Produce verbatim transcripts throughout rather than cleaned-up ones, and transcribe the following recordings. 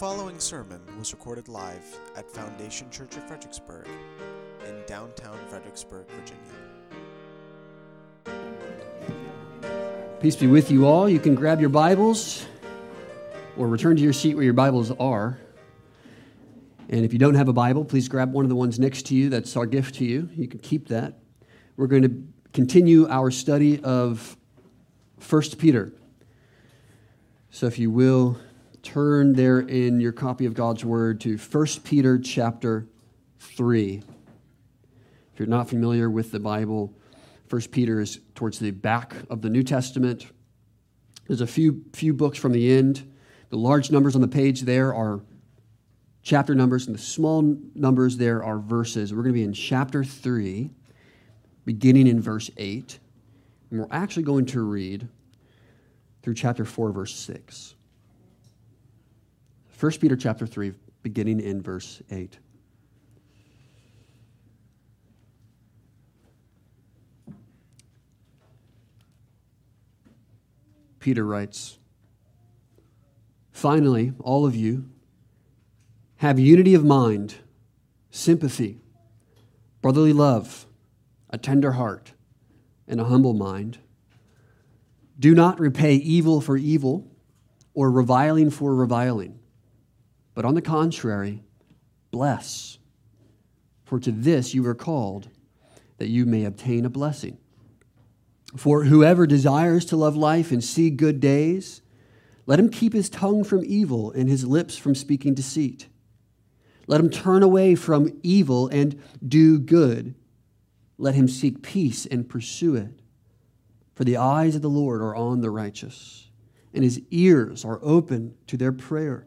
following sermon was recorded live at Foundation Church of Fredericksburg in downtown Fredericksburg, Virginia. Peace be with you all. You can grab your Bibles or return to your seat where your Bibles are. And if you don't have a Bible, please grab one of the ones next to you. That's our gift to you. You can keep that. We're going to continue our study of First Peter. So if you will, turn there in your copy of God's Word to First Peter chapter three. If you're not familiar with the Bible, First Peter is towards the back of the New Testament. There's a few, few books from the end. The large numbers on the page there are chapter numbers, and the small numbers there are verses. We're going to be in chapter three, beginning in verse eight, and we're actually going to read through chapter four, verse six. First Peter chapter three, beginning in verse eight. Peter writes, "Finally, all of you, have unity of mind, sympathy, brotherly love, a tender heart, and a humble mind. Do not repay evil for evil or reviling for reviling. But on the contrary, bless. For to this you were called, that you may obtain a blessing. For whoever desires to love life and see good days, let him keep his tongue from evil and his lips from speaking deceit. Let him turn away from evil and do good. Let him seek peace and pursue it. For the eyes of the Lord are on the righteous, and his ears are open to their prayer.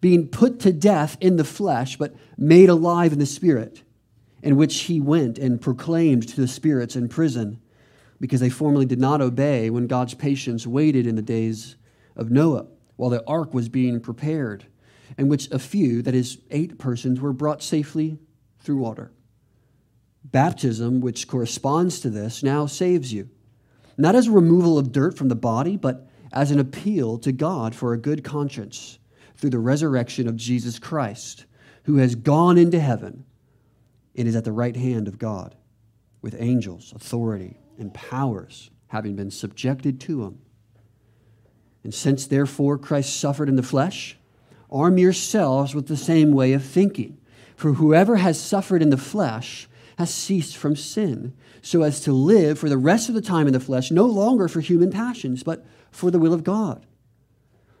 being put to death in the flesh, but made alive in the Spirit, in which he went and proclaimed to the spirits in prison, because they formerly did not obey when God's patience waited in the days of Noah, while the ark was being prepared, in which a few, that is, eight persons, were brought safely through water. Baptism, which corresponds to this, now saves you, not as a removal of dirt from the body, but as an appeal to God for a good conscience, through the resurrection of Jesus Christ, who has gone into heaven and is at the right hand of God, with angels, authority, and powers having been subjected to him. And since, therefore, Christ suffered in the flesh, arm yourselves with the same way of thinking. For whoever has suffered in the flesh has ceased from sin, so as to live for the rest of the time in the flesh, no longer for human passions, but for the will of God.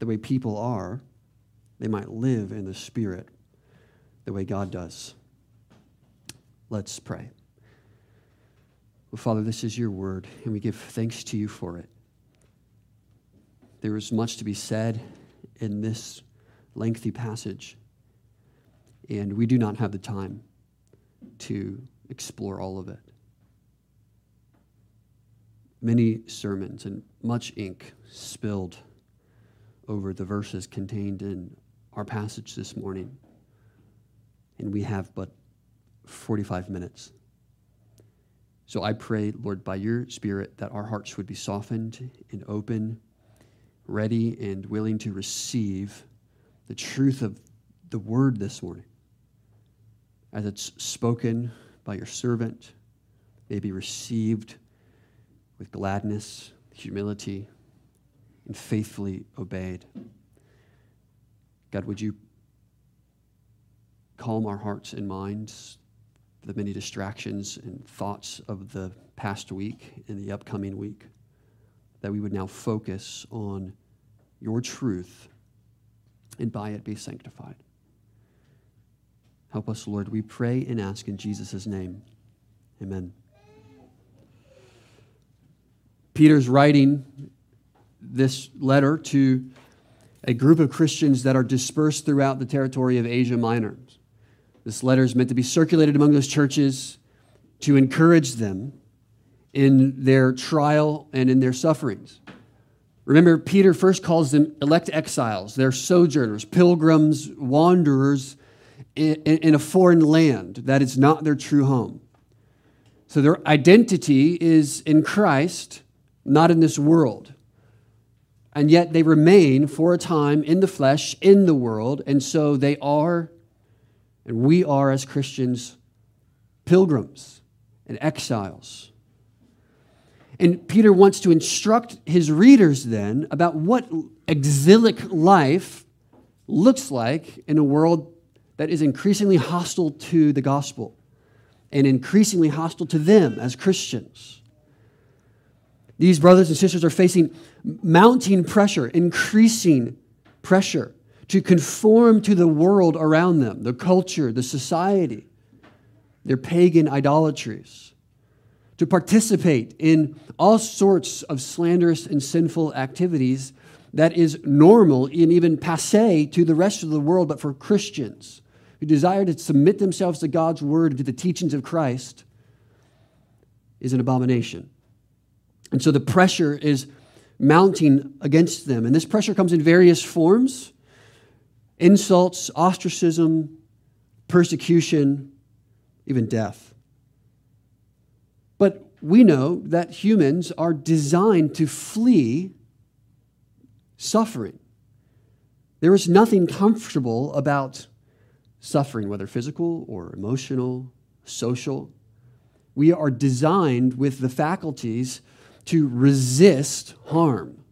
the way people are, they might live in the Spirit the way God does." Let's pray. Well, Father, this is your word, and we give thanks to you for it. There is much to be said in this lengthy passage, and we do not have the time to explore all of it. Many sermons and much ink spilled over the verses contained in our passage this morning. and we have but forty-five minutes. So I pray, Lord, by your Spirit, that our hearts would be softened and open, ready and willing to receive the truth of the word this morning. As it's spoken by your servant, may be received with gladness, humility, and faithfully obeyed. God, would you calm our hearts and minds for the many distractions and thoughts of the past week and the upcoming week, that we would now focus on your truth and by it be sanctified. Help us, Lord, we pray and ask in Jesus' name. Amen. Peter's writing this letter to a group of Christians that are dispersed throughout the territory of Asia Minor. This letter is meant to be circulated among those churches to encourage them in their trial and in their sufferings. Remember, Peter first calls them elect exiles. They're sojourners, pilgrims, wanderers in, in a foreign land that is not their true home. So their identity is in Christ, not in this world. And yet they remain for a time in the flesh, in the world, and so they are, and we are as Christians, pilgrims and exiles. And Peter wants to instruct his readers then about what exilic life looks like in a world that is increasingly hostile to the gospel and increasingly hostile to them as Christians. These brothers and sisters are facing mounting pressure, increasing pressure to conform to the world around them, the culture, the society, their pagan idolatries, to participate in all sorts of slanderous and sinful activities that is normal and even passé to the rest of the world, but for Christians who desire to submit themselves to God's word and to the teachings of Christ is an abomination. And so the pressure is mounting against them. And this pressure comes in various forms: insults, ostracism, persecution, even death. But we know that humans are designed to flee suffering. There is nothing comfortable about suffering, whether physical or emotional, social. We are designed with the faculties to resist harm,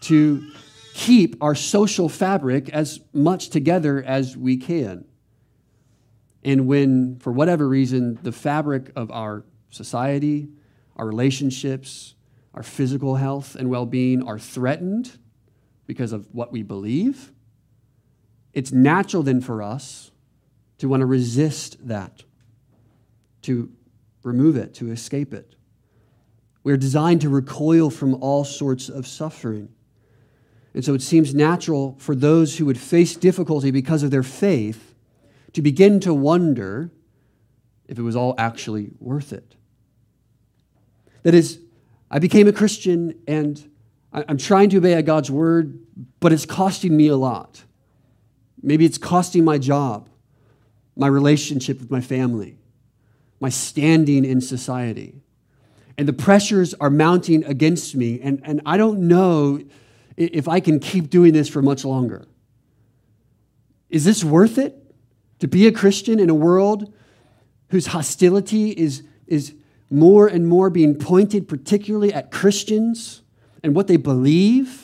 to keep our social fabric as much together as we can. And when, for whatever reason, the fabric of our society, our relationships, our physical health and well-being are threatened because of what we believe, it's natural then for us to want to resist that, to remove it, to escape it. We're designed to recoil from all sorts of suffering. And so it seems natural for those who would face difficulty because of their faith to begin to wonder if it was all actually worth it. That is, I became a Christian and I'm trying to obey God's word, but it's costing me a lot. Maybe it's costing my job, my relationship with my family, my standing in society. And the pressures are mounting against me, and, and I don't know if I can keep doing this for much longer. Is this worth it? To be a Christian in a world whose hostility is, is more and more being pointed particularly at Christians and what they believe,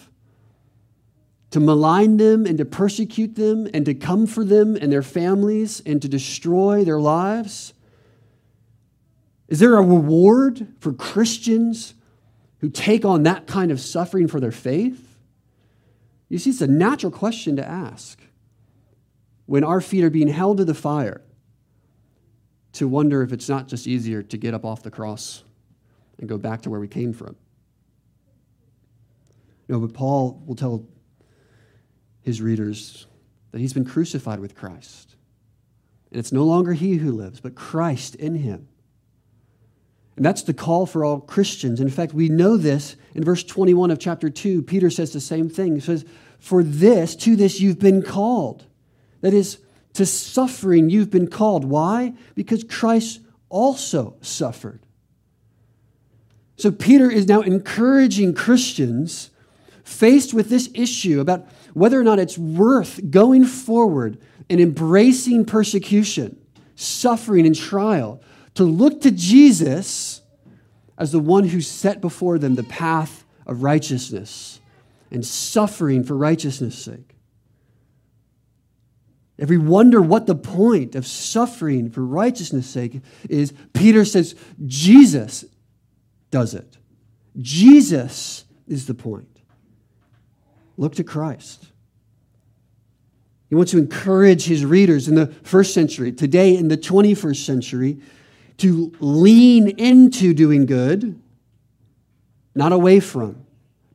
to malign them and to persecute them and to come for them and their families and to destroy their lives? Is there a reward for Christians who take on that kind of suffering for their faith? You see, it's a natural question to ask when our feet are being held to the fire, to wonder if it's not just easier to get up off the cross and go back to where we came from. No, but Paul will tell his readers that he's been crucified with Christ, and it's no longer he who lives, but Christ in him. And that's the call for all Christians. In fact, we know this in verse twenty-one of chapter two. Peter says the same thing. He says, for this, to this you've been called. That is, To suffering you've been called. Why? Because Christ also suffered. So Peter is now encouraging Christians faced with this issue about whether or not it's worth going forward and embracing persecution, suffering, and trial, to look to Jesus as the one who set before them the path of righteousness and suffering for righteousness' sake. If we wonder what the point of suffering for righteousness' sake is, Peter says Jesus does it. Jesus is the point. Look to Christ. He wants to encourage his readers in the first century, today in the twenty-first century, to lean into doing good, not away from.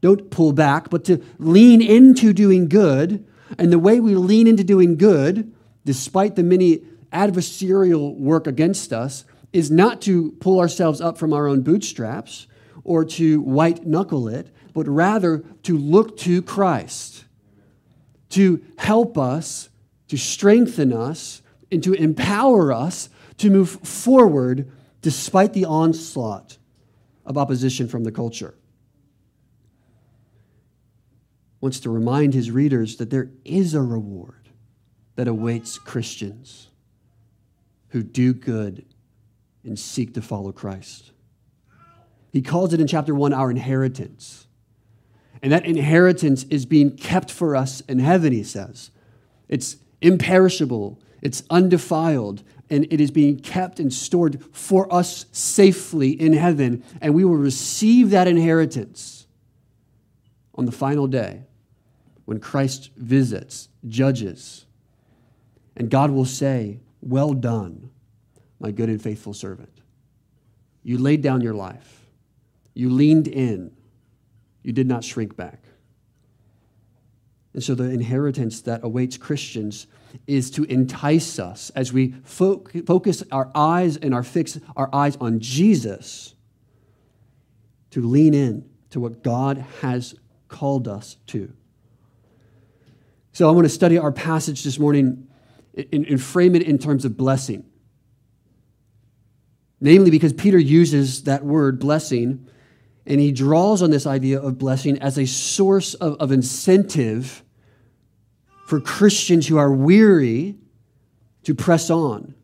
Don't pull back, but to lean into doing good. And the way we lean into doing good, despite the many adversarial work against us, is not to pull ourselves up from our own bootstraps or to white-knuckle it, but rather to look to Christ to help us, to strengthen us, and to empower us to move forward despite the onslaught of opposition from the culture. He wants to remind his readers that there is a reward that awaits Christians who do good and seek to follow Christ. He calls it in chapter one our inheritance. And that inheritance is being kept for us in heaven, he says. It's imperishable, it's undefiled, and it is being kept and stored for us safely in heaven. And we will receive that inheritance on the final day when Christ visits, judges. And God will say, "Well done, my good and faithful servant. You laid down your life. You leaned in. You did not shrink back." And so the inheritance that awaits Christians is to entice us as we fo- focus our eyes and our fix our eyes on Jesus to lean in to what God has called us to. So I want to study our passage this morning and frame it in terms of blessing. Namely, because Peter uses that word blessing. And he draws on this idea of blessing as a source of, of incentive for Christians who are weary to press on.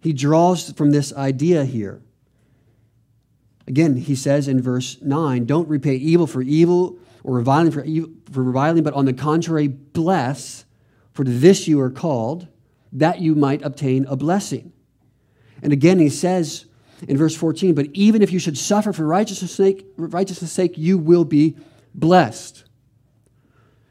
He draws from this idea here. Again, he says in verse nine, "Don't repay evil for evil or reviling for, evil, for reviling, but on the contrary, bless, for to this you are called, that you might obtain a blessing." And again, he says, in verse fourteen, "But even if you should suffer for righteousness' sake, righteousness' sake, you will be blessed."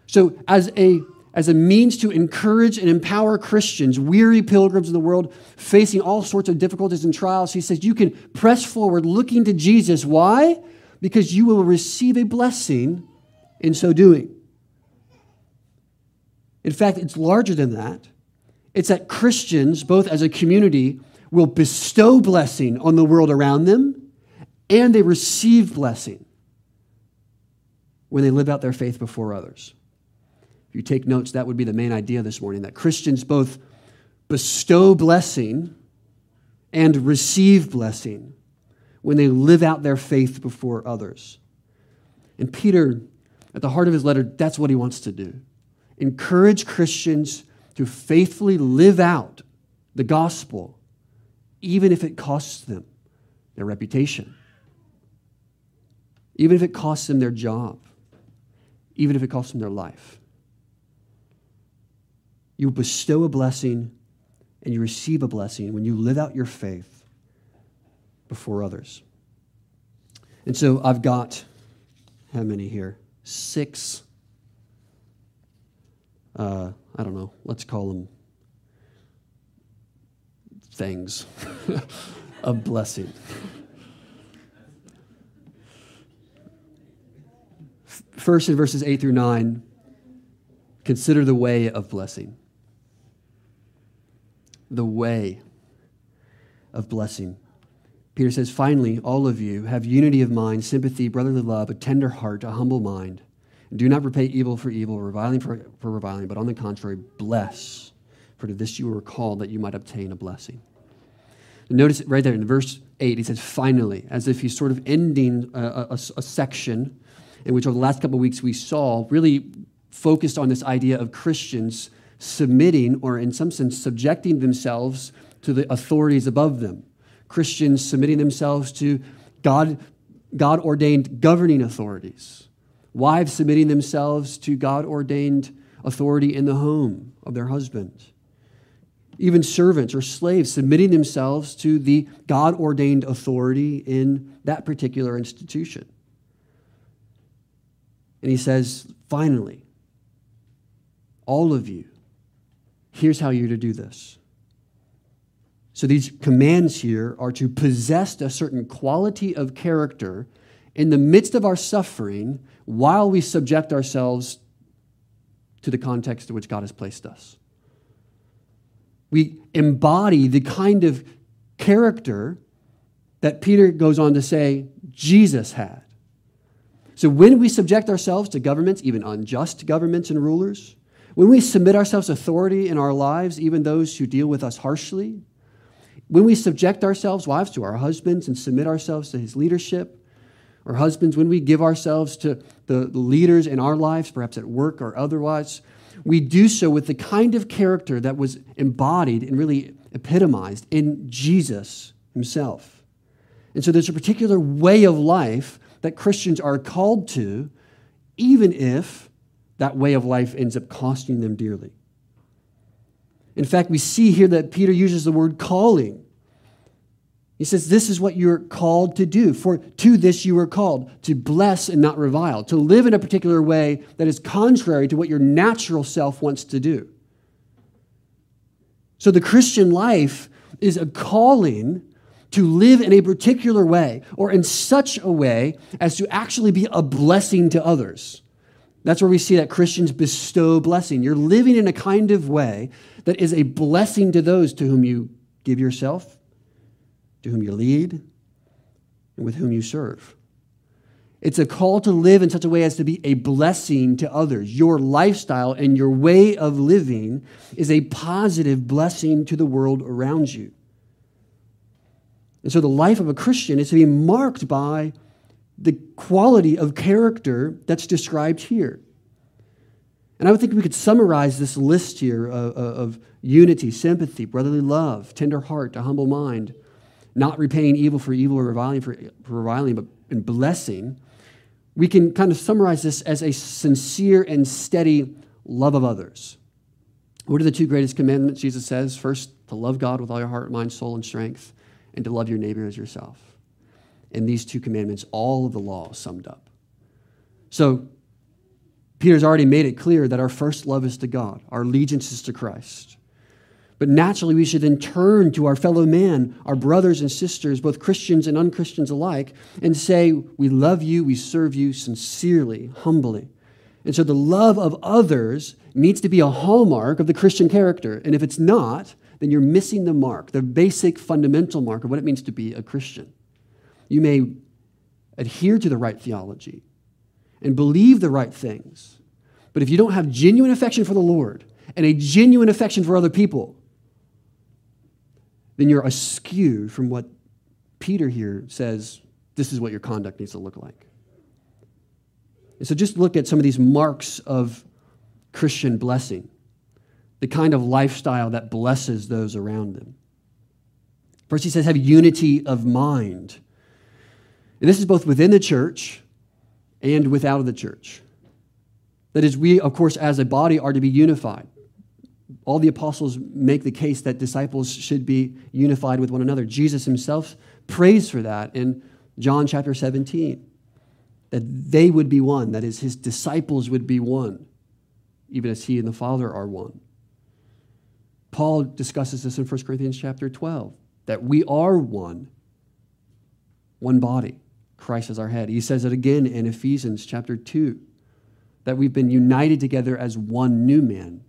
So as a, as a means to encourage and empower Christians, weary pilgrims in the world, facing all sorts of difficulties and trials, he says you can press forward looking to Jesus. Why? Because you will receive a blessing in so doing. In fact, it's larger than that. It's that Christians, both as a community, will bestow blessing on the world around them, and they receive blessing when they live out their faith before others. If you take notes, that would be the main idea this morning, that Christians both bestow blessing and receive blessing when they live out their faith before others. And Peter, at the heart of his letter, that's what he wants to do. Encourage Christians to faithfully live out the gospel, even if it costs them their reputation, even if it costs them their job, even if it costs them their life. You bestow a blessing and you receive a blessing when you live out your faith before others. And so I've got, how many here? Six, uh, I don't know, let's call them things of blessing. First, in verses eight through nine, consider the way of blessing. The way of blessing. Peter says, "Finally, all of you have unity of mind, sympathy, brotherly love, a tender heart, a humble mind. Do not repay evil for evil, reviling for, for reviling, but on the contrary, bless, for to this you were called that you might obtain a blessing. And notice right there in verse eight, he says, finally, as if he's sort of ending a, a, a section in which over the last couple of weeks we saw really focused on this idea of Christians submitting or in some sense subjecting themselves to the authorities above them. Christians submitting themselves to God, God-ordained governing authorities. Wives submitting themselves to God-ordained authority in the home of their husband. Even servants or slaves submitting themselves to the God-ordained authority in that particular institution. And he says, finally, all of you, here's how you're to do this. So these commands here are to possess a certain quality of character in the midst of our suffering while we subject ourselves to the context in which God has placed us. We embody the kind of character that Peter goes on to say Jesus had. So when we subject ourselves to governments, even unjust governments and rulers, when we submit ourselves to authority in our lives, even those who deal with us harshly, when we subject ourselves, wives, to our husbands and submit ourselves to his leadership, or husbands, when we give ourselves to the leaders in our lives, perhaps at work or otherwise, we do so with the kind of character that was embodied and really epitomized in Jesus himself. And so there's a particular way of life that Christians are called to, even if that way of life ends up costing them dearly. In fact, we see here that Peter uses the word calling. He says, this is what you're called to do. For to this you were called, to bless and not revile, to live in a particular way that is contrary to what your natural self wants to do. So the Christian life is a calling to live in a particular way, or in such a way as to actually be a blessing to others. That's where we see that Christians bestow blessing. You're living in a kind of way that is a blessing to those to whom you give yourself, to whom you lead, and with whom you serve. It's a call to live in such a way as to be a blessing to others. Your lifestyle and your way of living is a positive blessing to the world around you. And so the life of a Christian is to be marked by the quality of character that's described here. And I would think we could summarize this list here of, of unity, sympathy, brotherly love, tender heart, a humble mind, not repaying evil for evil or reviling for, for reviling, but in blessing. We can kind of summarize this as a sincere and steady love of others. What are the two greatest commandments Jesus says? First, to love God with all your heart, mind, soul, and strength, and to love your neighbor as yourself. In these two commandments, all of the law is summed up. So Peter's already made it clear that our first love is to God. Our allegiance is to Christ. But naturally, we should then turn to our fellow man, our brothers and sisters, both Christians and non-Christians alike, and say, we love you, we serve you sincerely, humbly. And so the love of others needs to be a hallmark of the Christian character. And if it's not, then you're missing the mark, the basic fundamental mark of what it means to be a Christian. You may adhere to the right theology and believe the right things, but if you don't have genuine affection for the Lord and a genuine affection for other people, then you're askew from what Peter here says, this is what your conduct needs to look like. And so just look at some of these marks of Christian blessing, the kind of lifestyle that blesses those around them. First, he says, have unity of mind. And this is both within the church and without the church. That is, we, of course, as a body are to be unified. All the apostles make the case that disciples should be unified with one another. Jesus himself prays for that in John chapter seventeen, that they would be one, that is, his disciples would be one, even as he and the Father are one. Paul discusses this in First Corinthians chapter twelve, that we are one, one body. Christ is our head. He says it again in Ephesians chapter two, that we've been united together as one new man,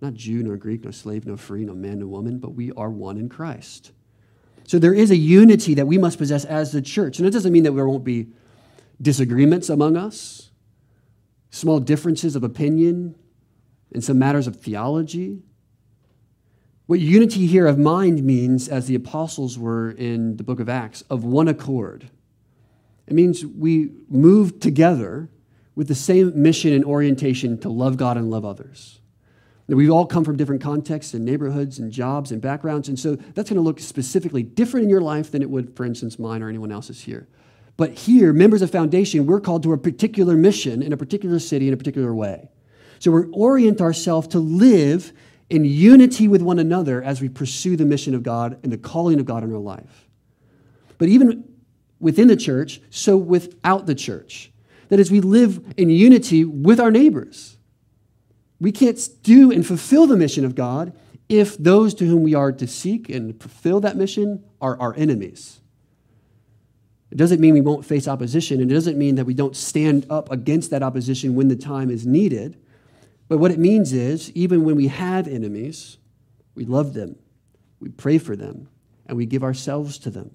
not Jew, nor Greek, nor slave, nor free, nor man, nor woman, but we are one in Christ. So there is a unity that we must possess as the church. And it doesn't mean that there won't be disagreements among us, small differences of opinion in some matters of theology. What unity here of mind means, as the apostles were in the book of Acts, of one accord. It means we move together with the same mission and orientation to love God and love others. Now, we've all come from different contexts and neighborhoods and jobs and backgrounds, and so that's going to look specifically different in your life than it would, for instance, mine or anyone else's here. But here, members of Foundation, we're called to a particular mission in a particular city in a particular way. So we orient ourselves to live in unity with one another as we pursue the mission of God and the calling of God in our life. But even within the church, so without the church. That is, we live in unity with our neighbors. We can't do and fulfill the mission of God if those to whom we are to seek and fulfill that mission are our enemies. It doesn't mean we won't face opposition, and it doesn't mean that we don't stand up against that opposition when the time is needed. But what it means is, even when we have enemies, we love them, we pray for them, and we give ourselves to them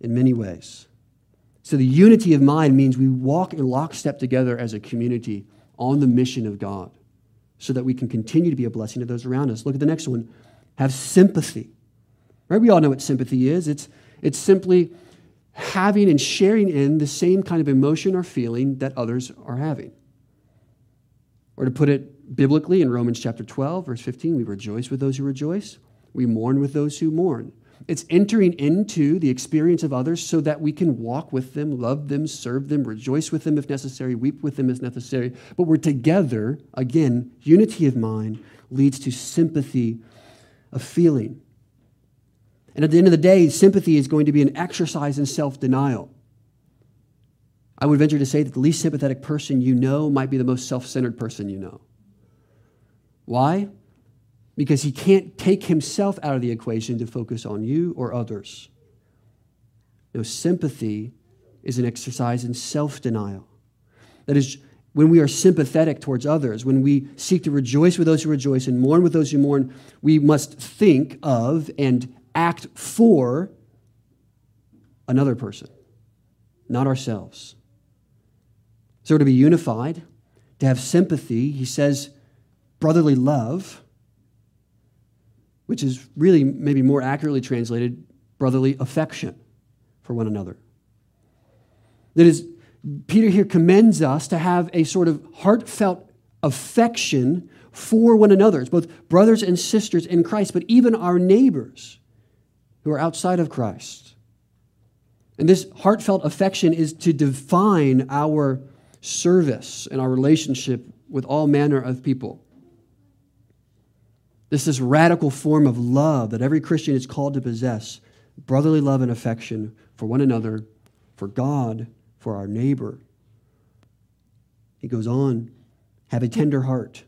in many ways. So the unity of mind means we walk in lockstep together as a community on the mission of God so that we can continue to be a blessing to those around us. Look at the next one. Have sympathy. Right? We all know what sympathy is. It's, it's simply having and sharing in the same kind of emotion or feeling that others are having. Or to put it biblically in Romans chapter twelve, verse fifteen, we rejoice with those who rejoice. We mourn with those who mourn. It's entering into the experience of others so that we can walk with them, love them, serve them, rejoice with them if necessary, weep with them if necessary. But we're together. Again, unity of mind leads to sympathy of feeling. And at the end of the day, sympathy is going to be an exercise in self-denial. I would venture to say that the least sympathetic person you know might be the most self-centered person you know. Why? Because he can't take himself out of the equation to focus on you or others. No, sympathy is an exercise in self-denial. That is, when we are sympathetic towards others, when we seek to rejoice with those who rejoice and mourn with those who mourn, we must think of and act for another person, not ourselves. So to be unified, to have sympathy, he says brotherly love, which is really maybe more accurately translated brotherly affection for one another. That is, Peter here commends us to have a sort of heartfelt affection for one another. It's both brothers and sisters in Christ, but even our neighbors who are outside of Christ. And this heartfelt affection is to define our service and our relationship with all manner of people. This is radical form of love that every Christian is called to possess, brotherly love and affection for one another, for God, for our neighbor. He goes on, have a tender heart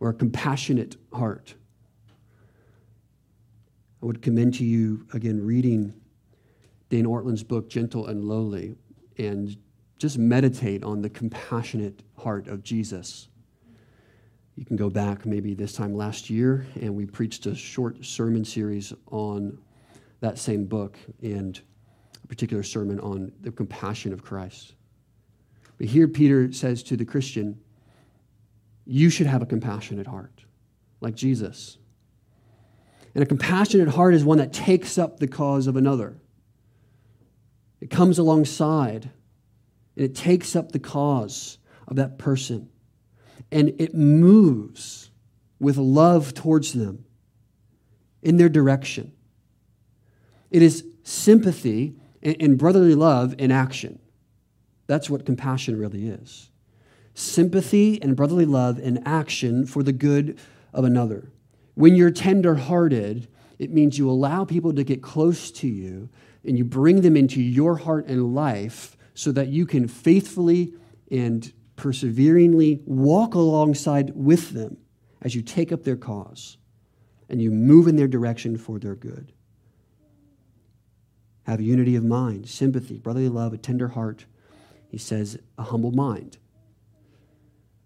or a compassionate heart. I would commend to you, again, reading Dane Ortland's book, Gentle and Lowly, and just meditate on the compassionate heart of Jesus. You can go back maybe this time last year, and we preached a short sermon series on that same book and a particular sermon on the compassion of Christ. But here Peter says to the Christian, you should have a compassionate heart, like Jesus. And a compassionate heart is one that takes up the cause of another. It comes alongside, and it takes up the cause of that person. And it moves with love towards them in their direction. It is sympathy and brotherly love in action. That's what compassion really is. Sympathy and brotherly love in action for the good of another. When you're tender-hearted, it means you allow people to get close to you and you bring them into your heart and life so that you can faithfully and perseveringly walk alongside with them as you take up their cause and you move in their direction for their good. Have unity of mind, sympathy, brotherly love, a tender heart. He says, a humble mind.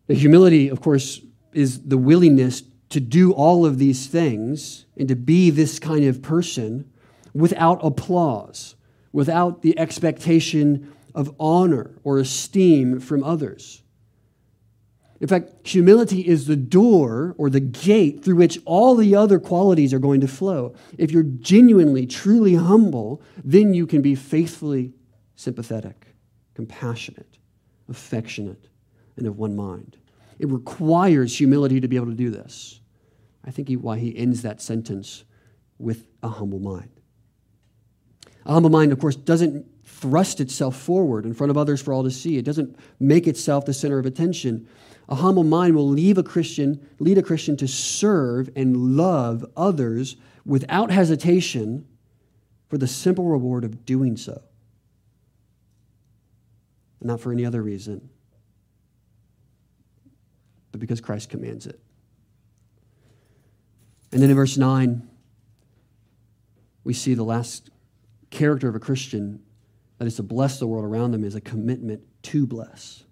The humility, of course, is the willingness to do all of these things and to be this kind of person without applause, without the expectation of honor or esteem from others. In fact, humility is the door or the gate through which all the other qualities are going to flow. If you're genuinely, truly humble, then you can be faithfully sympathetic, compassionate, affectionate, and of one mind. It requires humility to be able to do this. I think he, why he ends that sentence with a humble mind. A humble mind, of course, doesn't thrust itself forward in front of others for all to see. It doesn't make itself the center of attention. A humble mind will leave a Christian, lead a Christian to serve and love others without hesitation for the simple reward of doing so, and not for any other reason, but because Christ commands it. And then in verse nine, we see the last character of a Christian that is to bless the world around them is a commitment to bless.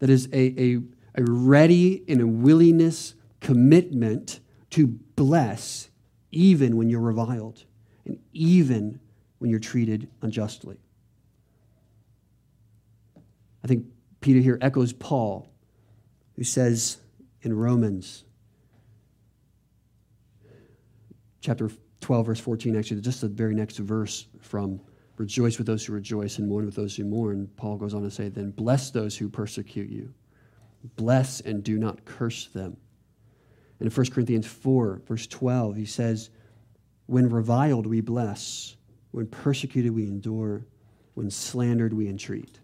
That is a, a a ready and a willingness commitment to bless even when you're reviled and even when you're treated unjustly. I think Peter here echoes Paul, who says in Romans chapter twelve, verse fourteen, actually just the very next verse from, rejoice with those who rejoice and mourn with those who mourn. Paul goes on to say, then bless those who persecute you. Bless and do not curse them. And in First Corinthians four, verse twelve, he says, when reviled, we bless. When persecuted, we endure. When slandered, we entreat.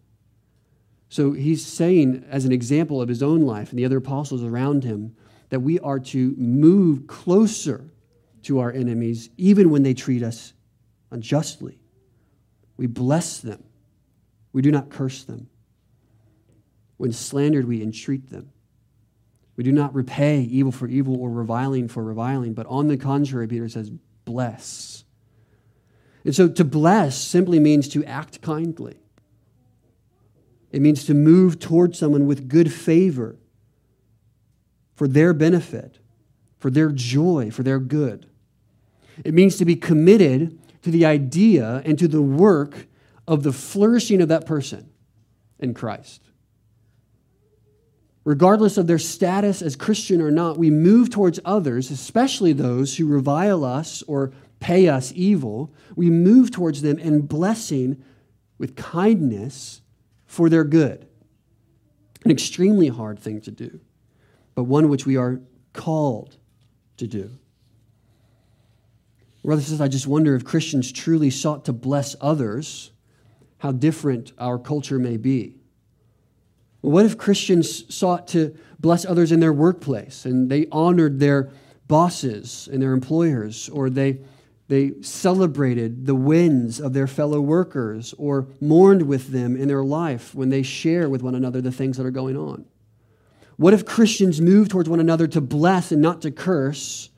So he's saying, as an example of his own life and the other apostles around him, that we are to move closer to our enemies, even when they treat us unjustly. We bless them. We do not curse them. When slandered, we entreat them. We do not repay evil for evil or reviling for reviling, but on the contrary, Peter says, bless. And so to bless simply means to act kindly. It means to move toward someone with good favor for their benefit, for their joy, for their good. It means to be committed to the idea and to the work of the flourishing of that person in Christ. Regardless of their status as Christian or not, we move towards others, especially those who revile us or pay us evil. We move towards them in blessing with kindness for their good. An extremely hard thing to do, but one which we are called to do. Brothers and sisters, I just wonder if Christians truly sought to bless others, how different our culture may be. What if Christians sought to bless others in their workplace and they honored their bosses and their employers, or they, they celebrated the wins of their fellow workers, or mourned with them in their life when they share with one another the things that are going on? What if Christians moved towards one another to bless and not to curse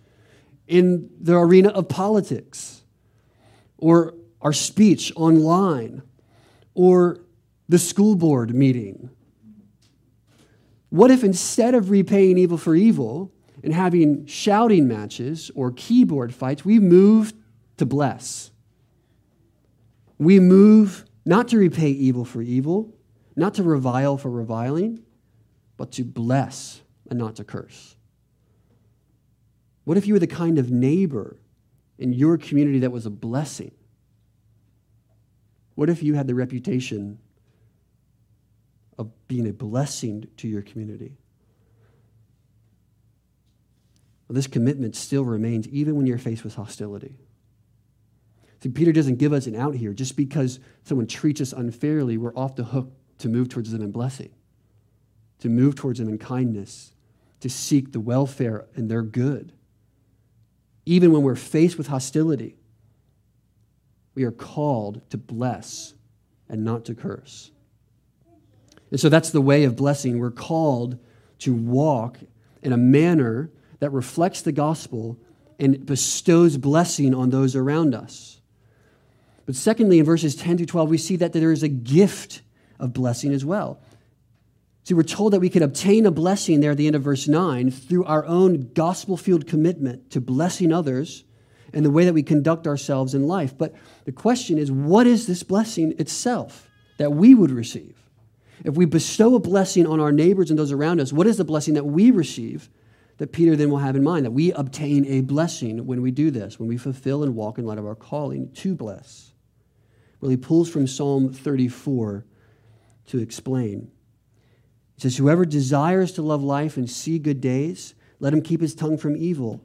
in the arena of politics, or our speech online, or the school board meeting? What if instead of repaying evil for evil and having shouting matches or keyboard fights, we move to bless? We move not to repay evil for evil, not to revile for reviling, but to bless and not to curse. What if you were the kind of neighbor in your community that was a blessing? What if you had the reputation of being a blessing to your community? Well, this commitment still remains even when you're faced with hostility. See, Peter doesn't give us an out here. Just because someone treats us unfairly, we're off the hook to move towards them in blessing, to move towards them in kindness, to seek the welfare and their good. Even when we're faced with hostility, we are called to bless and not to curse. And so that's the way of blessing. We're called to walk in a manner that reflects the gospel and bestows blessing on those around us. But secondly, in verses ten to twelve, we see that there is a gift of blessing as well. See, we're told that we can obtain a blessing there at the end of verse nine through our own gospel-filled commitment to blessing others and the way that we conduct ourselves in life. But the question is, what is this blessing itself that we would receive? If we bestow a blessing on our neighbors and those around us, what is the blessing that we receive that Peter then will have in mind? That we obtain a blessing when we do this, when we fulfill and walk in light of our calling to bless. Well, he pulls from Psalm thirty-four to explain. He says, whoever desires to love life and see good days, let him keep his tongue from evil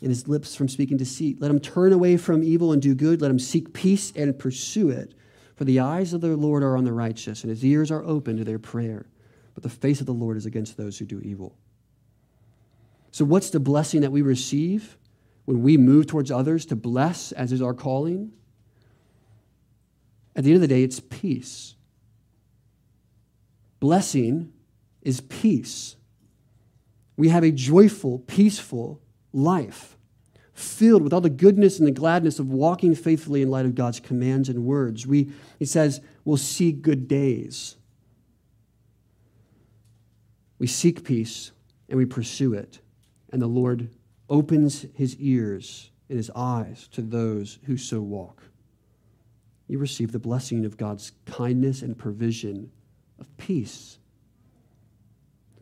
and his lips from speaking deceit. Let him turn away from evil and do good. Let him seek peace and pursue it. For the eyes of the Lord are on the righteous, and his ears are open to their prayer. But the face of the Lord is against those who do evil. So what's the blessing that we receive when we move towards others to bless, as is our calling? At the end of the day, it's peace. Blessing is peace. We have a joyful, peaceful life, filled with all the goodness and the gladness of walking faithfully in light of God's commands and words. We, he says, we'll see good days. We seek peace and we pursue it. And the Lord opens his ears and his eyes to those who so walk. You receive the blessing of God's kindness and provision of peace.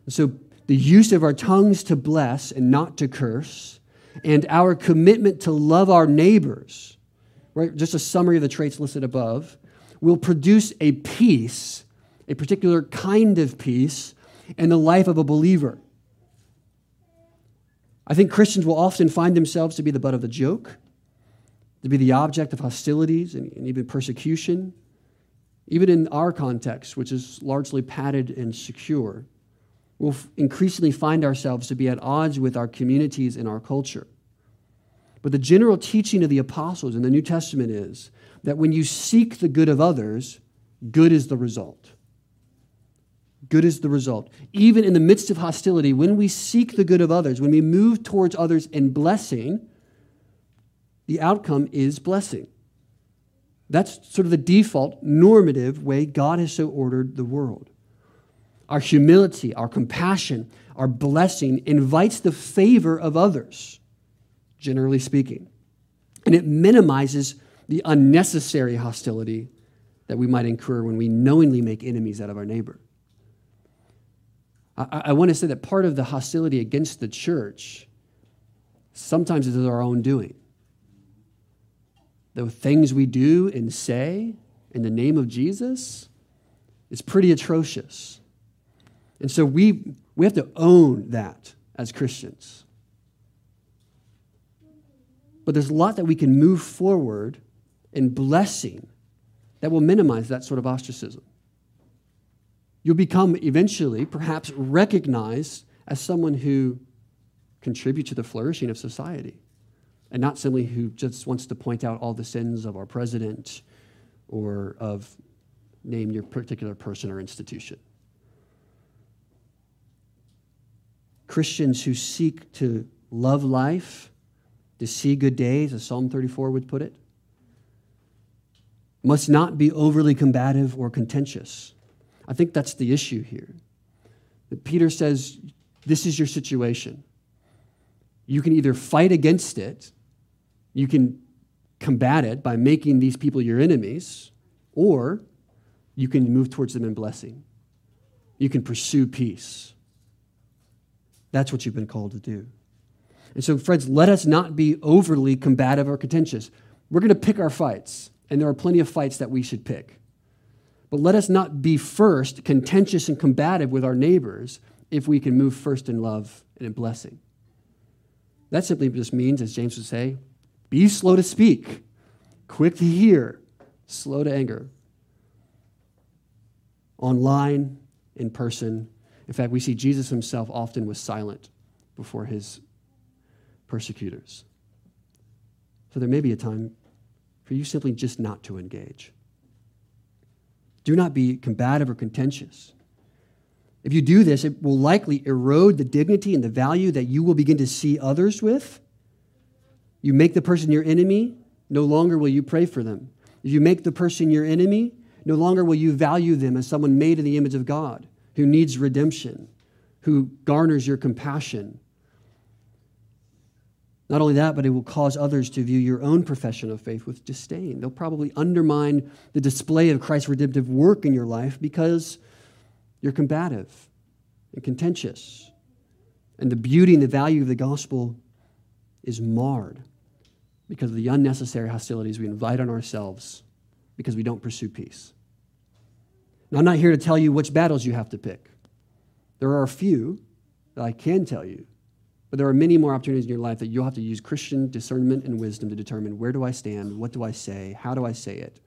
And so the use of our tongues to bless and not to curse, and our commitment to love our neighbors, right? Just a summary of the traits listed above, will produce a peace, a particular kind of peace, in the life of a believer. I think Christians will often find themselves to be the butt of the joke, to be the object of hostilities and, and even persecution, even in our context, which is largely padded and secure. We'll increasingly find ourselves to be at odds with our communities and our culture. But the general teaching of the apostles in the New Testament is that when you seek the good of others, good is the result. Good is the result. Even in the midst of hostility, when we seek the good of others, when we move towards others in blessing, the outcome is blessing. That's sort of the default, normative way God has so ordered the world. Our humility, our compassion, our blessing invites the favor of others, generally speaking. And it minimizes the unnecessary hostility that we might incur when we knowingly make enemies out of our neighbor. I, I want to say that part of the hostility against the church sometimes is our own doing. The things we do and say in the name of Jesus is pretty atrocious. And so we we have to own that as Christians. But there's a lot that we can move forward in blessing that will minimize that sort of ostracism. You'll become eventually perhaps recognized as someone who contributes to the flourishing of society and not simply who just wants to point out all the sins of our president or of name your particular person or institution. Christians who seek to love life, to see good days, as Psalm thirty-four would put it, must not be overly combative or contentious. I think that's the issue here. That Peter says, this is your situation. You can either fight against it, you can combat it by making these people your enemies, or you can move towards them in blessing. You can pursue peace. That's what you've been called to do. And so, friends, let us not be overly combative or contentious. We're going to pick our fights, and there are plenty of fights that we should pick. But let us not be first contentious and combative with our neighbors if we can move first in love and in blessing. That simply just means, as James would say, be slow to speak, quick to hear, slow to anger. Online, in person. In fact, we see Jesus himself often was silent before his persecutors. So there may be a time for you simply just not to engage. Do not be combative or contentious. If you do this, it will likely erode the dignity and the value that you will begin to see others with. You make the person your enemy, no longer will you pray for them. If you make the person your enemy, no longer will you value them as someone made in the image of God, who needs redemption, who garners your compassion. Not only that, but it will cause others to view your own profession of faith with disdain. They'll probably undermine the display of Christ's redemptive work in your life because You're combative and contentious. And the beauty and the value of the gospel is marred because of the unnecessary hostilities we invite on ourselves because we don't pursue peace. Now, I'm not here to tell you which battles you have to pick. There are a few that I can tell you, but there are many more opportunities in your life that you'll have to use Christian discernment and wisdom to determine where do I stand, what do I say, how do I say it.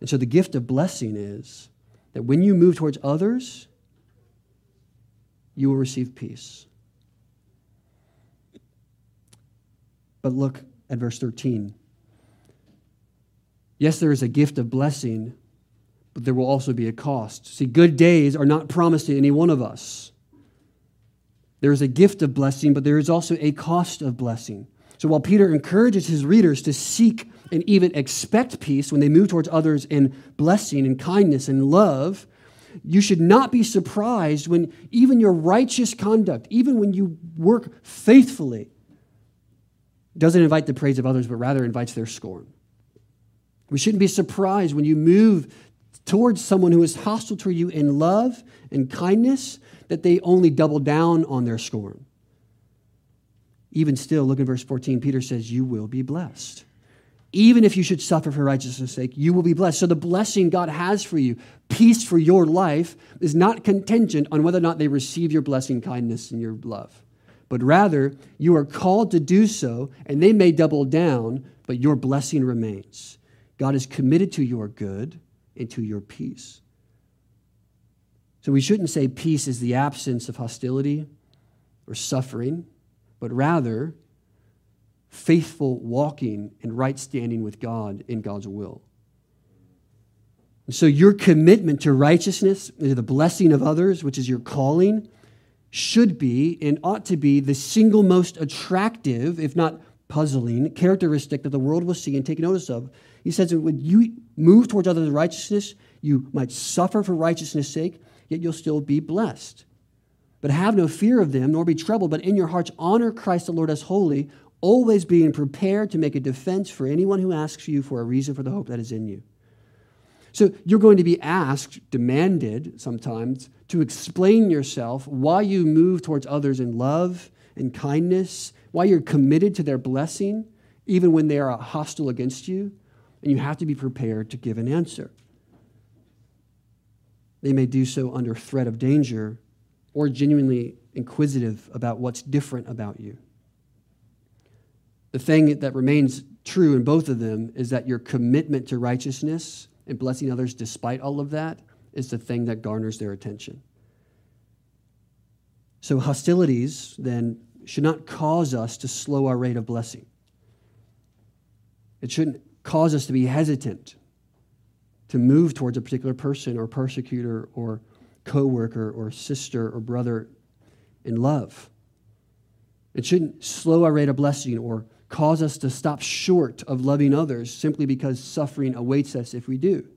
And so the gift of blessing is that when you move towards others, you will receive peace. But look at verse thirteen. Yes, there is a gift of blessing, but there will also be a cost. See, good days are not promised to any one of us. There is a gift of blessing, but there is also a cost of blessing. So while Peter encourages his readers to seek and even expect peace when they move towards others in blessing and kindness and love, you should not be surprised when even your righteous conduct, even when you work faithfully, doesn't invite the praise of others, but rather invites their scorn. We shouldn't be surprised when you move towards someone who is hostile to you in love and kindness that they only double down on their scorn. Even still, look at verse fourteen, Peter says, you will be blessed. Even if you should suffer for righteousness' sake, you will be blessed. So the blessing God has for you, peace for your life, is not contingent on whether or not they receive your blessing, kindness, and your love. But rather, you are called to do so, and they may double down, but your blessing remains. God is committed to your good and to your peace. So we shouldn't say peace is the absence of hostility or suffering, but rather faithful walking and right standing with God in God's will. And so your commitment to righteousness, to the blessing of others, which is your calling, should be and ought to be the single most attractive, if not puzzling, characteristic that the world will see and take notice of. He says that when you move towards others' righteousness, you might suffer for righteousness' sake, yet you'll still be blessed. But have no fear of them, nor be troubled, but in your hearts honor Christ the Lord as holy, always being prepared to make a defense for anyone who asks you for a reason for the hope that is in you. So you're going to be asked, demanded sometimes, to explain yourself why you move towards others in love and kindness, why you're committed to their blessing, even when they are hostile against you, and you have to be prepared to give an answer. They may do so under threat of danger or genuinely inquisitive about what's different about you. The thing that remains true in both of them is that your commitment to righteousness and blessing others despite all of that is the thing that garners their attention. So hostilities, then, should not cause us to slow our rate of blessing. It shouldn't cause us to be hesitant to move towards a particular person or persecutor or coworker or sister or brother in love. It shouldn't slow our rate of blessing or cause us to stop short of loving others simply because suffering awaits us if we do.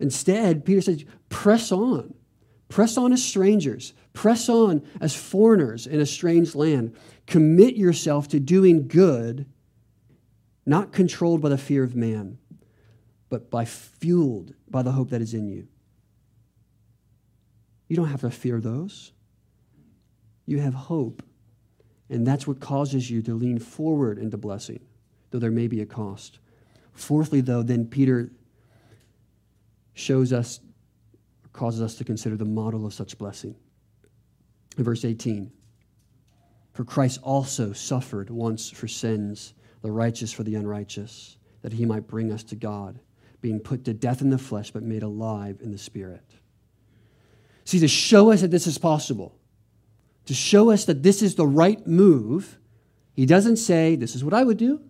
Instead, Peter says, press on. Press on as strangers. Press on as foreigners in a strange land. Commit yourself to doing good, not controlled by the fear of man, but by fueled by the hope that is in you. You don't have to fear those. You have hope, and that's what causes you to lean forward into blessing, though there may be a cost. Fourthly, though, then Peter shows us, causes us to consider the model of such blessing. In verse eighteen, for Christ also suffered once for sins, the righteous for the unrighteous, that he might bring us to God, being put to death in the flesh, but made alive in the Spirit. See, to show us that this is possible, to show us that this is the right move, he doesn't say, this is what I would do.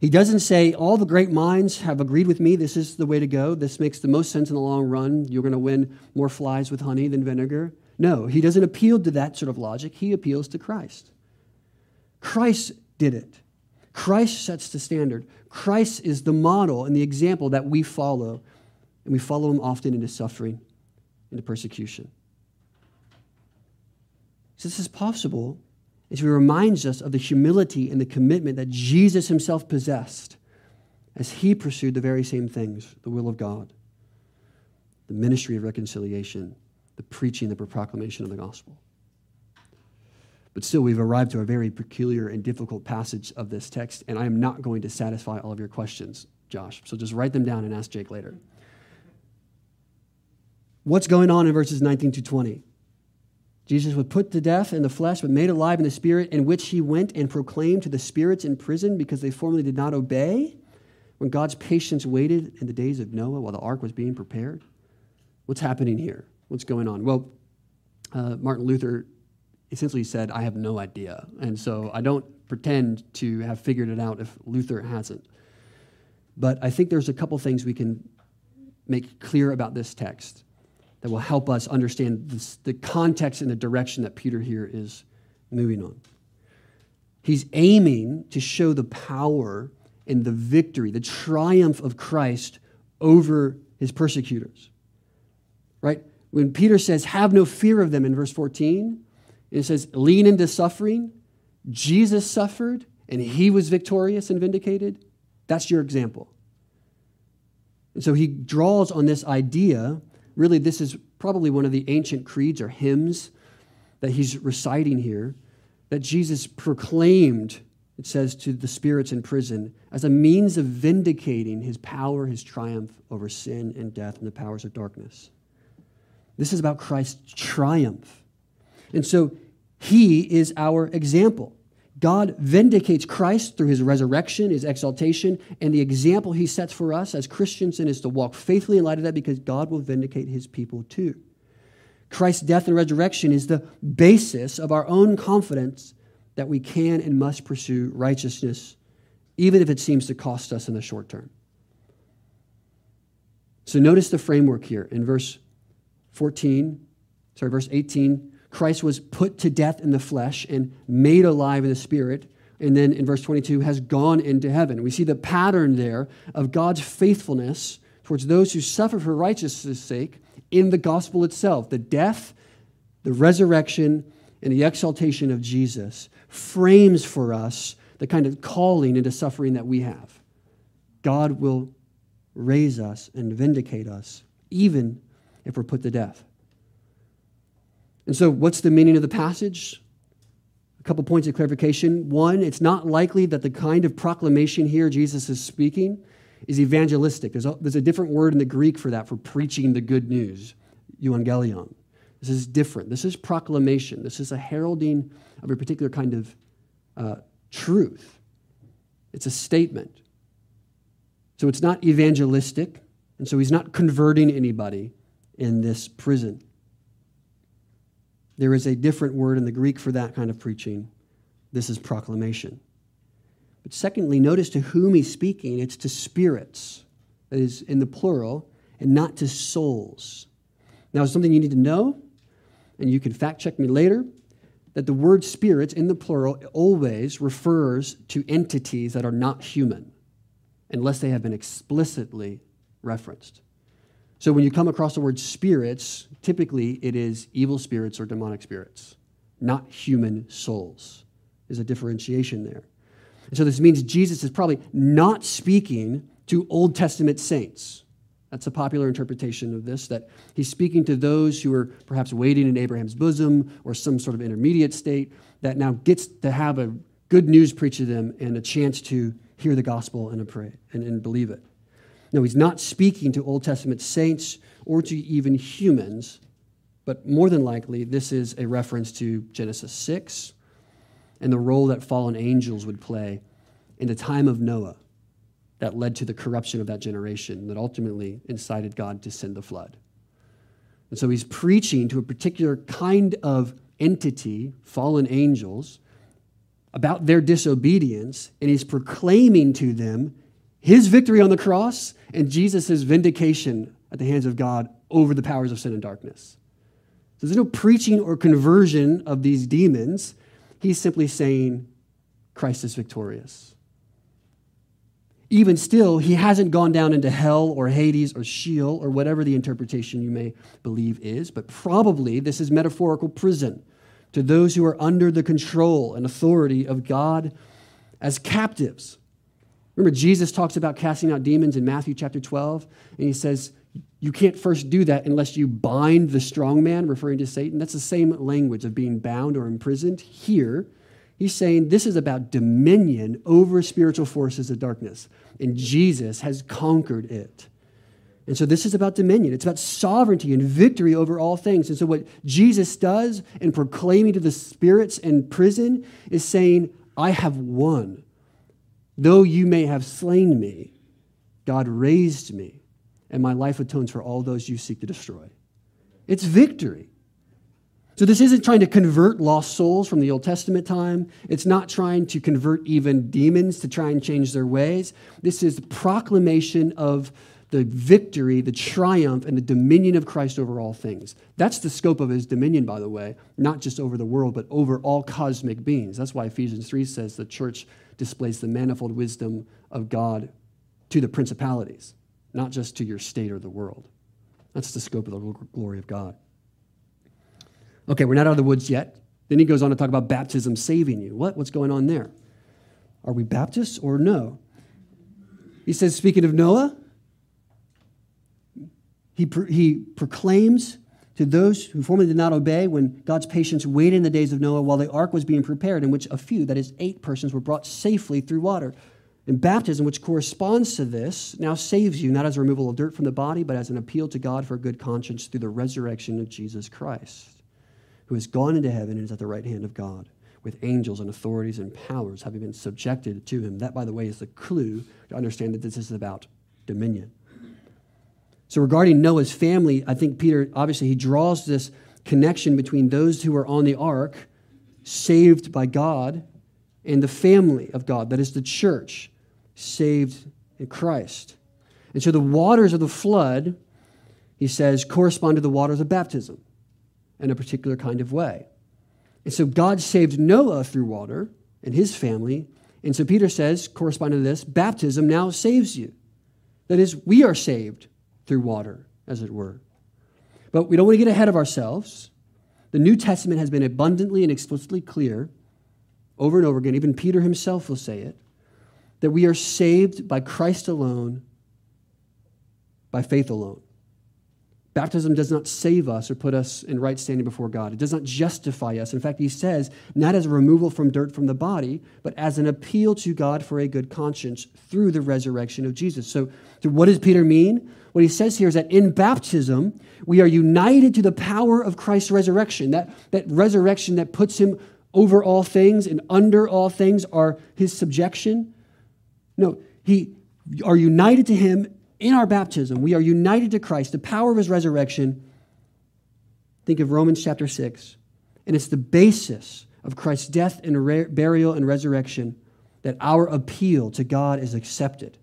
He doesn't say, all the great minds have agreed with me, this is the way to go, this makes the most sense in the long run, you're going to win more flies with honey than vinegar. No, he doesn't appeal to that sort of logic. He appeals to Christ. Christ did it. Christ sets the standard. Christ is the model and the example that we follow, and we follow him often into suffering, into persecution. So this is possible as he reminds us of the humility and the commitment that Jesus himself possessed as he pursued the very same things, the will of God. the ministry of reconciliation, the preaching, the proclamation of the gospel. But still, we've arrived to a very peculiar and difficult passage of this text, and I am not going to satisfy all of your questions, Josh. So just write them down and ask Jake later. What's going on in verses nineteen to twenty? Jesus was put to death in the flesh, but made alive in the spirit, in which he went and proclaimed to the spirits in prison because they formerly did not obey, when God's patience waited in the days of Noah while the ark was being prepared. What's happening here? What's going on? Well, uh, Martin Luther essentially said, I have no idea. And so I don't pretend to have figured it out if Luther hasn't. But I think there's a couple things we can make clear about this text that will help us understand this, the context and the direction that Peter here is moving on. He's aiming to show the power and the victory, the triumph of Christ over his persecutors, right? When Peter says, have no fear of them in verse fourteen, it says, lean into suffering. Jesus suffered, and he was victorious and vindicated. That's your example. And so he draws on this idea. Really, this is probably one of the ancient creeds or hymns that he's reciting here, that Jesus proclaimed, it says, to the spirits in prison as a means of vindicating his power, his triumph over sin and death and the powers of darkness. This is about Christ's triumph. And so he is our example. God vindicates Christ through his resurrection, his exaltation, and the example he sets for us as Christians and is to walk faithfully in light of that, because God will vindicate his people too. Christ's death and resurrection is the basis of our own confidence that we can and must pursue righteousness, even if it seems to cost us in the short term. So notice the framework here in verse fourteen, sorry, verse eighteen, Christ was put to death in the flesh and made alive in the spirit. And then in verse twenty-two, has gone into heaven. We see the pattern there of God's faithfulness towards those who suffer for righteousness' sake in the gospel itself. The death, the resurrection, and the exaltation of Jesus frames for us the kind of calling into suffering that we have. God will raise us and vindicate us, even if we're put to death. And so what's the meaning of the passage? A couple points of clarification. One, it's not likely that the kind of proclamation here Jesus is speaking is evangelistic. There's a, there's a different word in the Greek for that, for preaching the good news, euangelion. This is different. This is proclamation. This is a heralding of a particular kind of uh, truth. It's a statement. So it's not evangelistic, and so he's not converting anybody in this prison. There is a different word in the Greek for that kind of preaching. This is proclamation. But secondly, notice to whom he's speaking. It's to spirits, that is in the plural, and not to souls. Now, it's something you need to know, and you can fact check me later, that the word spirits in the plural always refers to entities that are not human, unless they have been explicitly referenced. So when you come across the word spirits, typically it is evil spirits or demonic spirits, not human souls. There's a differentiation there. And so this means Jesus is probably not speaking to Old Testament saints. That's a popular interpretation of this, that he's speaking to those who are perhaps waiting in Abraham's bosom or some sort of intermediate state that now gets to have a good news preached to them and a chance to hear the gospel and pray and, and believe it. No, he's not speaking to Old Testament saints or to even humans, but more than likely, this is a reference to Genesis six and the role that fallen angels would play in the time of Noah that led to the corruption of that generation that ultimately incited God to send the flood. And so he's preaching to a particular kind of entity, fallen angels, about their disobedience, and he's proclaiming to them his victory on the cross and Jesus' vindication at the hands of God over the powers of sin and darkness. So there's no preaching or conversion of these demons. He's simply saying Christ is victorious. Even still, he hasn't gone down into hell or Hades or Sheol or whatever the interpretation you may believe is, but probably this is metaphorical prison to those who are under the control and authority of God as captives. Remember, Jesus talks about casting out demons in Matthew chapter twelve, and he says, You can't first do that unless you bind the strong man, referring to Satan. That's the same language of being bound or imprisoned. Here, he's saying this is about dominion over spiritual forces of darkness, and Jesus has conquered it. And so this is about dominion. It's about sovereignty and victory over all things. And so what Jesus does in proclaiming to the spirits in prison is saying, I have won. Though you may have slain me, God raised me, and my life atones for all those you seek to destroy. It's victory. So this isn't trying to convert lost souls from the Old Testament time. It's not trying to convert even demons to try and change their ways. This is the proclamation of the victory, the triumph, and the dominion of Christ over all things. That's the scope of his dominion, by the way, not just over the world, but over all cosmic beings. That's why Ephesians three says the church displays the manifold wisdom of God to the principalities, not just to your state or the world. That's the scope of the glory of God. Okay, we're not out of the woods yet. Then he goes on to talk about baptism saving you. What? What's going on there? Are we Baptists or no? He says, speaking of Noah, He, pro- he proclaims to those who formerly did not obey when God's patience waited in the days of Noah while the ark was being prepared, in which a few, that is eight persons, were brought safely through water. And baptism, which corresponds to this, now saves you, not as a removal of dirt from the body, but as an appeal to God for a good conscience through the resurrection of Jesus Christ, who has gone into heaven and is at the right hand of God, with angels and authorities and powers having been subjected to him. That, by the way, is the clue to understand that this is about dominion. So regarding Noah's family, I think Peter, obviously, he draws this connection between those who are on the ark, saved by God, and the family of God, that is the church, saved in Christ. And so the waters of the flood, he says, correspond to the waters of baptism in a particular kind of way. And so God saved Noah through water and his family. And so Peter says, corresponding to this, baptism now saves you. That is, we are saved through water, as it were. But we don't want to get ahead of ourselves. The New Testament has been abundantly and explicitly clear over and over again, even Peter himself will say it, that we are saved by Christ alone, by faith alone. Baptism does not save us or put us in right standing before God. It does not justify us. In fact, he says, not as a removal from dirt from the body, but as an appeal to God for a good conscience through the resurrection of Jesus. So, so what does Peter mean? What he says here is that in baptism, we are united to the power of Christ's resurrection. That, that resurrection that puts him over all things and under all things are his subjection. No, he are united to him in our baptism. We are united to Christ, the power of his resurrection. Think of Romans chapter six. And it's the basis of Christ's death and burial and resurrection that our appeal to God is accepted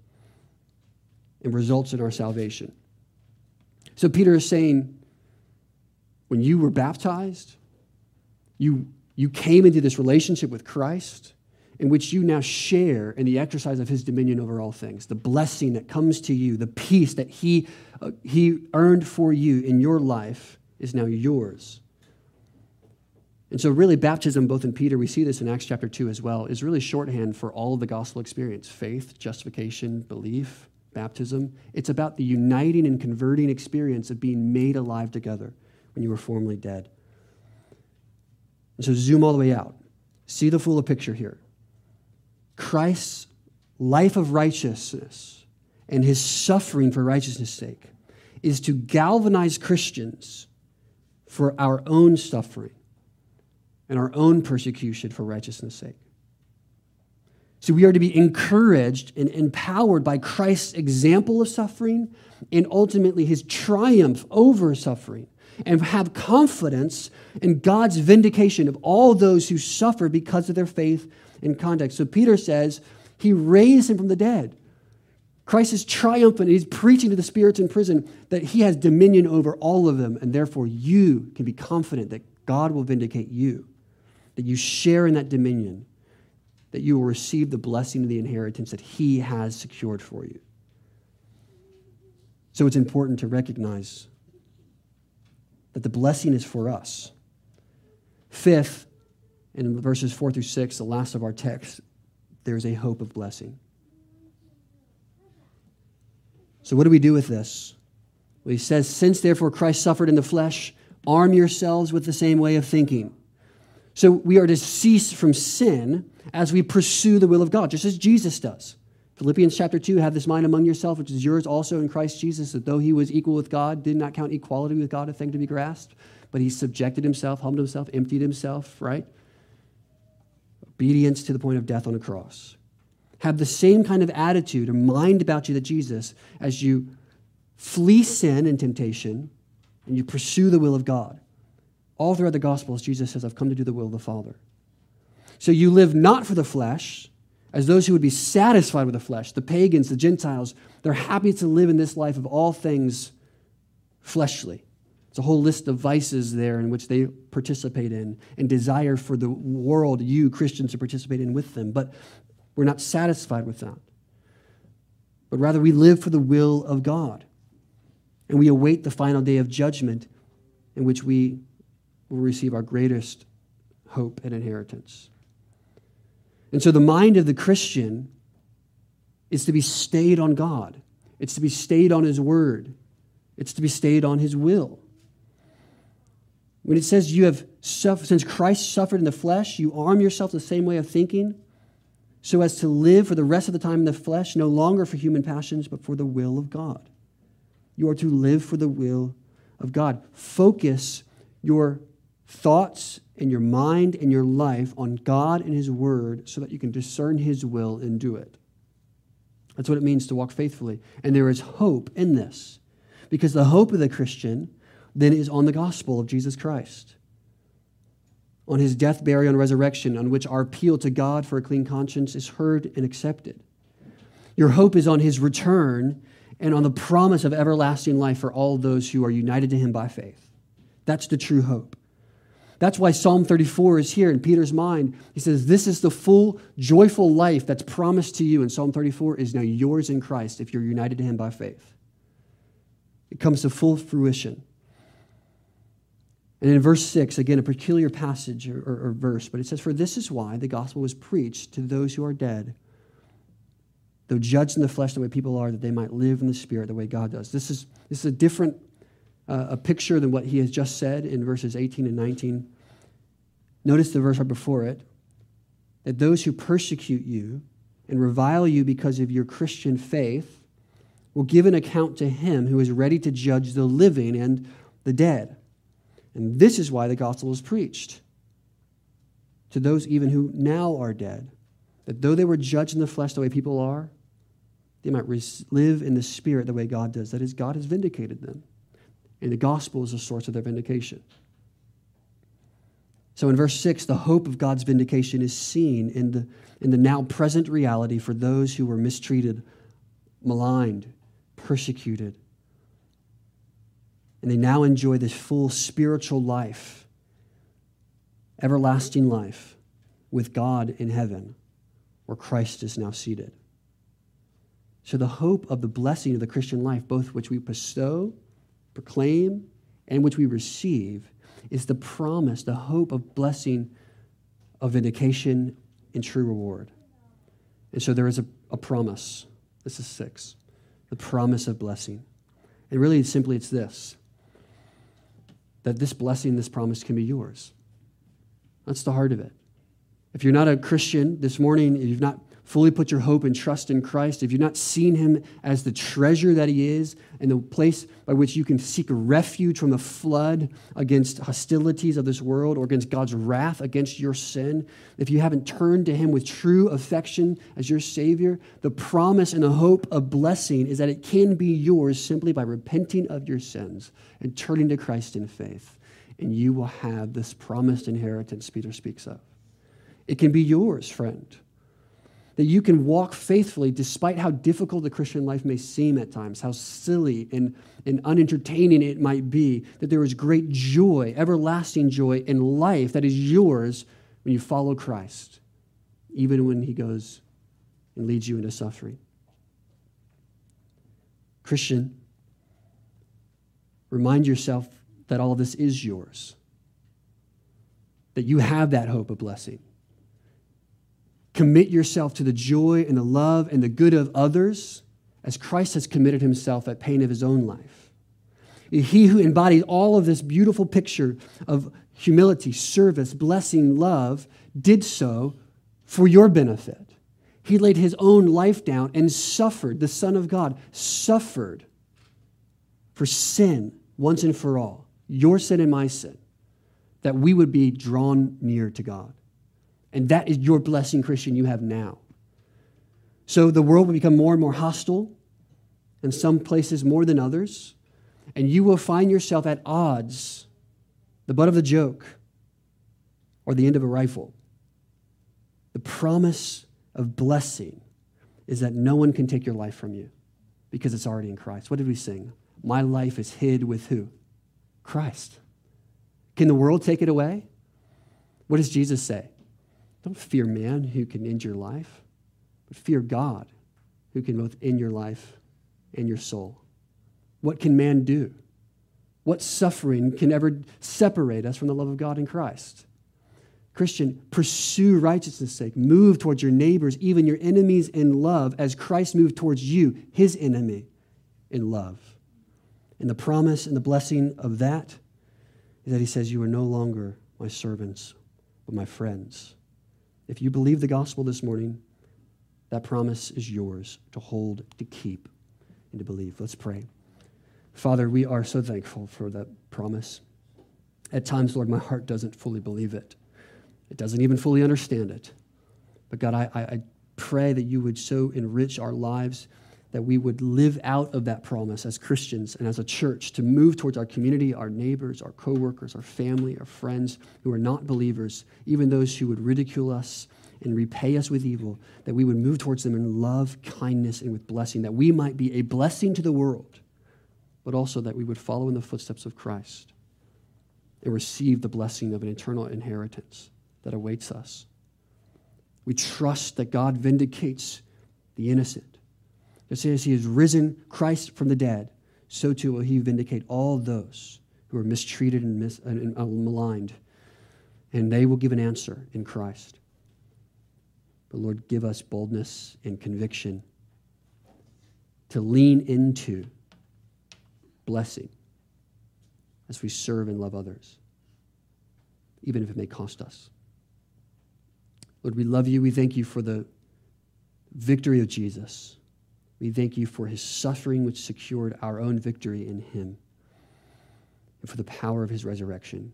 and results in our salvation. So Peter is saying, when you were baptized, you, you came into this relationship with Christ in which you now share in the exercise of his dominion over all things, the blessing that comes to you, the peace that he, uh, he earned for you in your life is now yours. And so really baptism, both in Peter, we see this in Acts chapter two as well, is really shorthand for all of the gospel experience, faith, justification, belief, baptism. It's about the uniting and converting experience of being made alive together when you were formerly dead. And so zoom all the way out. See the fuller picture here. Christ's life of righteousness and his suffering for righteousness' sake is to galvanize Christians for our own suffering and our own persecution for righteousness' sake. So we are to be encouraged and empowered by Christ's example of suffering and ultimately his triumph over suffering, and have confidence in God's vindication of all those who suffer because of their faith and conduct. So Peter says he raised him from the dead. Christ is triumphant. He's preaching to the spirits in prison that he has dominion over all of them, and therefore you can be confident that God will vindicate you, that you share in that dominion, that you will receive the blessing of the inheritance that he has secured for you. So it's important to recognize that the blessing is for us. Fifth, in verses four through six, the last of our text, there is a hope of blessing. So what do we do with this? He says, since therefore Christ suffered in the flesh, arm yourselves with the same way of thinking. So we are to cease from sin as we pursue the will of God, just as Jesus does. Philippians chapter two, have this mind among yourself, which is yours also in Christ Jesus, that though he was equal with God, did not count equality with God a thing to be grasped, but he subjected himself, humbled himself, emptied himself, right? Obedience to the point of death on a cross. Have the same kind of attitude or mind about you that Jesus, as you flee sin and temptation, and you pursue the will of God. All throughout the Gospels, Jesus says, I've come to do the will of the Father. So you live not for the flesh, as those who would be satisfied with the flesh, the pagans, the Gentiles, they're happy to live in this life of all things fleshly. It's a whole list of vices there in which they participate in and desire for the world, you Christians, to participate in with them. But we're not satisfied with that. But rather, we live for the will of God. And we await the final day of judgment in which we will receive our greatest hope and inheritance. And so the mind of the Christian is to be stayed on God. It's to be stayed on his word. It's to be stayed on his will. When it says you have suffered, since Christ suffered in the flesh, you arm yourself the same way of thinking so as to live for the rest of the time in the flesh, no longer for human passions, but for the will of God. You are to live for the will of God. Focus your thoughts and your mind and your life on God and his word so that you can discern his will and do it. That's what it means to walk faithfully. And there is hope in this because the hope of the Christian then is on the gospel of Jesus Christ, on his death, burial, and resurrection, on which our appeal to God for a clean conscience is heard and accepted. Your hope is on his return and on the promise of everlasting life for all those who are united to him by faith. That's the true hope. That's why Psalm thirty-four is here in Peter's mind. He says, this is the full, joyful life that's promised to you. And Psalm thirty-four is now yours in Christ if you're united to him by faith. It comes to full fruition. And in verse six, again, a peculiar passage or, or, or verse, but it says, for this is why the gospel was preached to those who are dead, though judged in the flesh the way people are, that they might live in the Spirit the way God does. This is, this is a different uh, a picture than what he has just said in verses eighteen and nineteen. Notice the verse right before it, that those who persecute you and revile you because of your Christian faith will give an account to him who is ready to judge the living and the dead. And this is why the gospel is preached to those even who now are dead, that though they were judged in the flesh the way people are, they might res- live in the Spirit the way God does. That is, God has vindicated them. And the gospel is the source of their vindication. So in verse six, the hope of God's vindication is seen in the, in the now present reality for those who were mistreated, maligned, persecuted. And they now enjoy this full spiritual life, everlasting life with God in heaven, where Christ is now seated. So the hope of the blessing of the Christian life, both which we bestow, proclaim, and which we receive, is the promise, the hope of blessing, of vindication, and true reward. And so there is a, a promise. This is six, the promise of blessing. And really, simply, it's this, that this blessing, this promise can be yours. That's the heart of it. If you're not a Christian this morning, if you've not fully put your hope and trust in Christ, if you've not seen him as the treasure that he is and the place by which you can seek refuge from the flood against hostilities of this world or against God's wrath against your sin, if you haven't turned to him with true affection as your Savior, the promise and the hope of blessing is that it can be yours simply by repenting of your sins and turning to Christ in faith. And you will have this promised inheritance Peter speaks of. It can be yours, friend, that you can walk faithfully despite how difficult the Christian life may seem at times, how silly and, and unentertaining it might be, that there is great joy, everlasting joy in life that is yours when you follow Christ, even when he goes and leads you into suffering. Christian, remind yourself that all of this is yours, that you have that hope of blessing. Commit yourself to the joy and the love and the good of others as Christ has committed himself at pain of his own life. He who embodies all of this beautiful picture of humility, service, blessing, love, did so for your benefit. He laid his own life down and suffered, the Son of God, suffered for sin once and for all, your sin and my sin, that we would be drawn near to God. And that is your blessing, Christian, you have now. So the world will become more and more hostile, in some places more than others, and you will find yourself at odds, the butt of the joke, or the end of a rifle. The promise of blessing is that no one can take your life from you because it's already in Christ. What did we sing? My life is hid with who? Christ. Can the world take it away? What does Jesus say? Don't fear man who can end your life, but fear God who can both end your life and your soul. What can man do? What suffering can ever separate us from the love of God in Christ? Christian, pursue righteousness' sake. Move towards your neighbors, even your enemies, in love, as Christ moved towards you, his enemy, in love. And the promise and the blessing of that is that he says, you are no longer my servants, but my friends. If you believe the gospel this morning, that promise is yours to hold, to keep, and to believe. Let's pray. Father, we are so thankful for that promise. At times, Lord, my heart doesn't fully believe it. It doesn't even fully understand it. But God, I, I pray that you would so enrich our lives that we would live out of that promise as Christians and as a church to move towards our community, our neighbors, our coworkers, our family, our friends who are not believers, even those who would ridicule us and repay us with evil, that we would move towards them in love, kindness, and with blessing, that we might be a blessing to the world, but also that we would follow in the footsteps of Christ and receive the blessing of an eternal inheritance that awaits us. We trust that God vindicates the innocent. Just as he has risen Christ from the dead, so too will he vindicate all those who are mistreated and, mis- and maligned, and they will give an answer in Christ. But Lord, give us boldness and conviction to lean into blessing as we serve and love others, even if it may cost us. Lord, we love you. We thank you for the victory of Jesus. We thank you for his suffering, which secured our own victory in him, and for the power of his resurrection,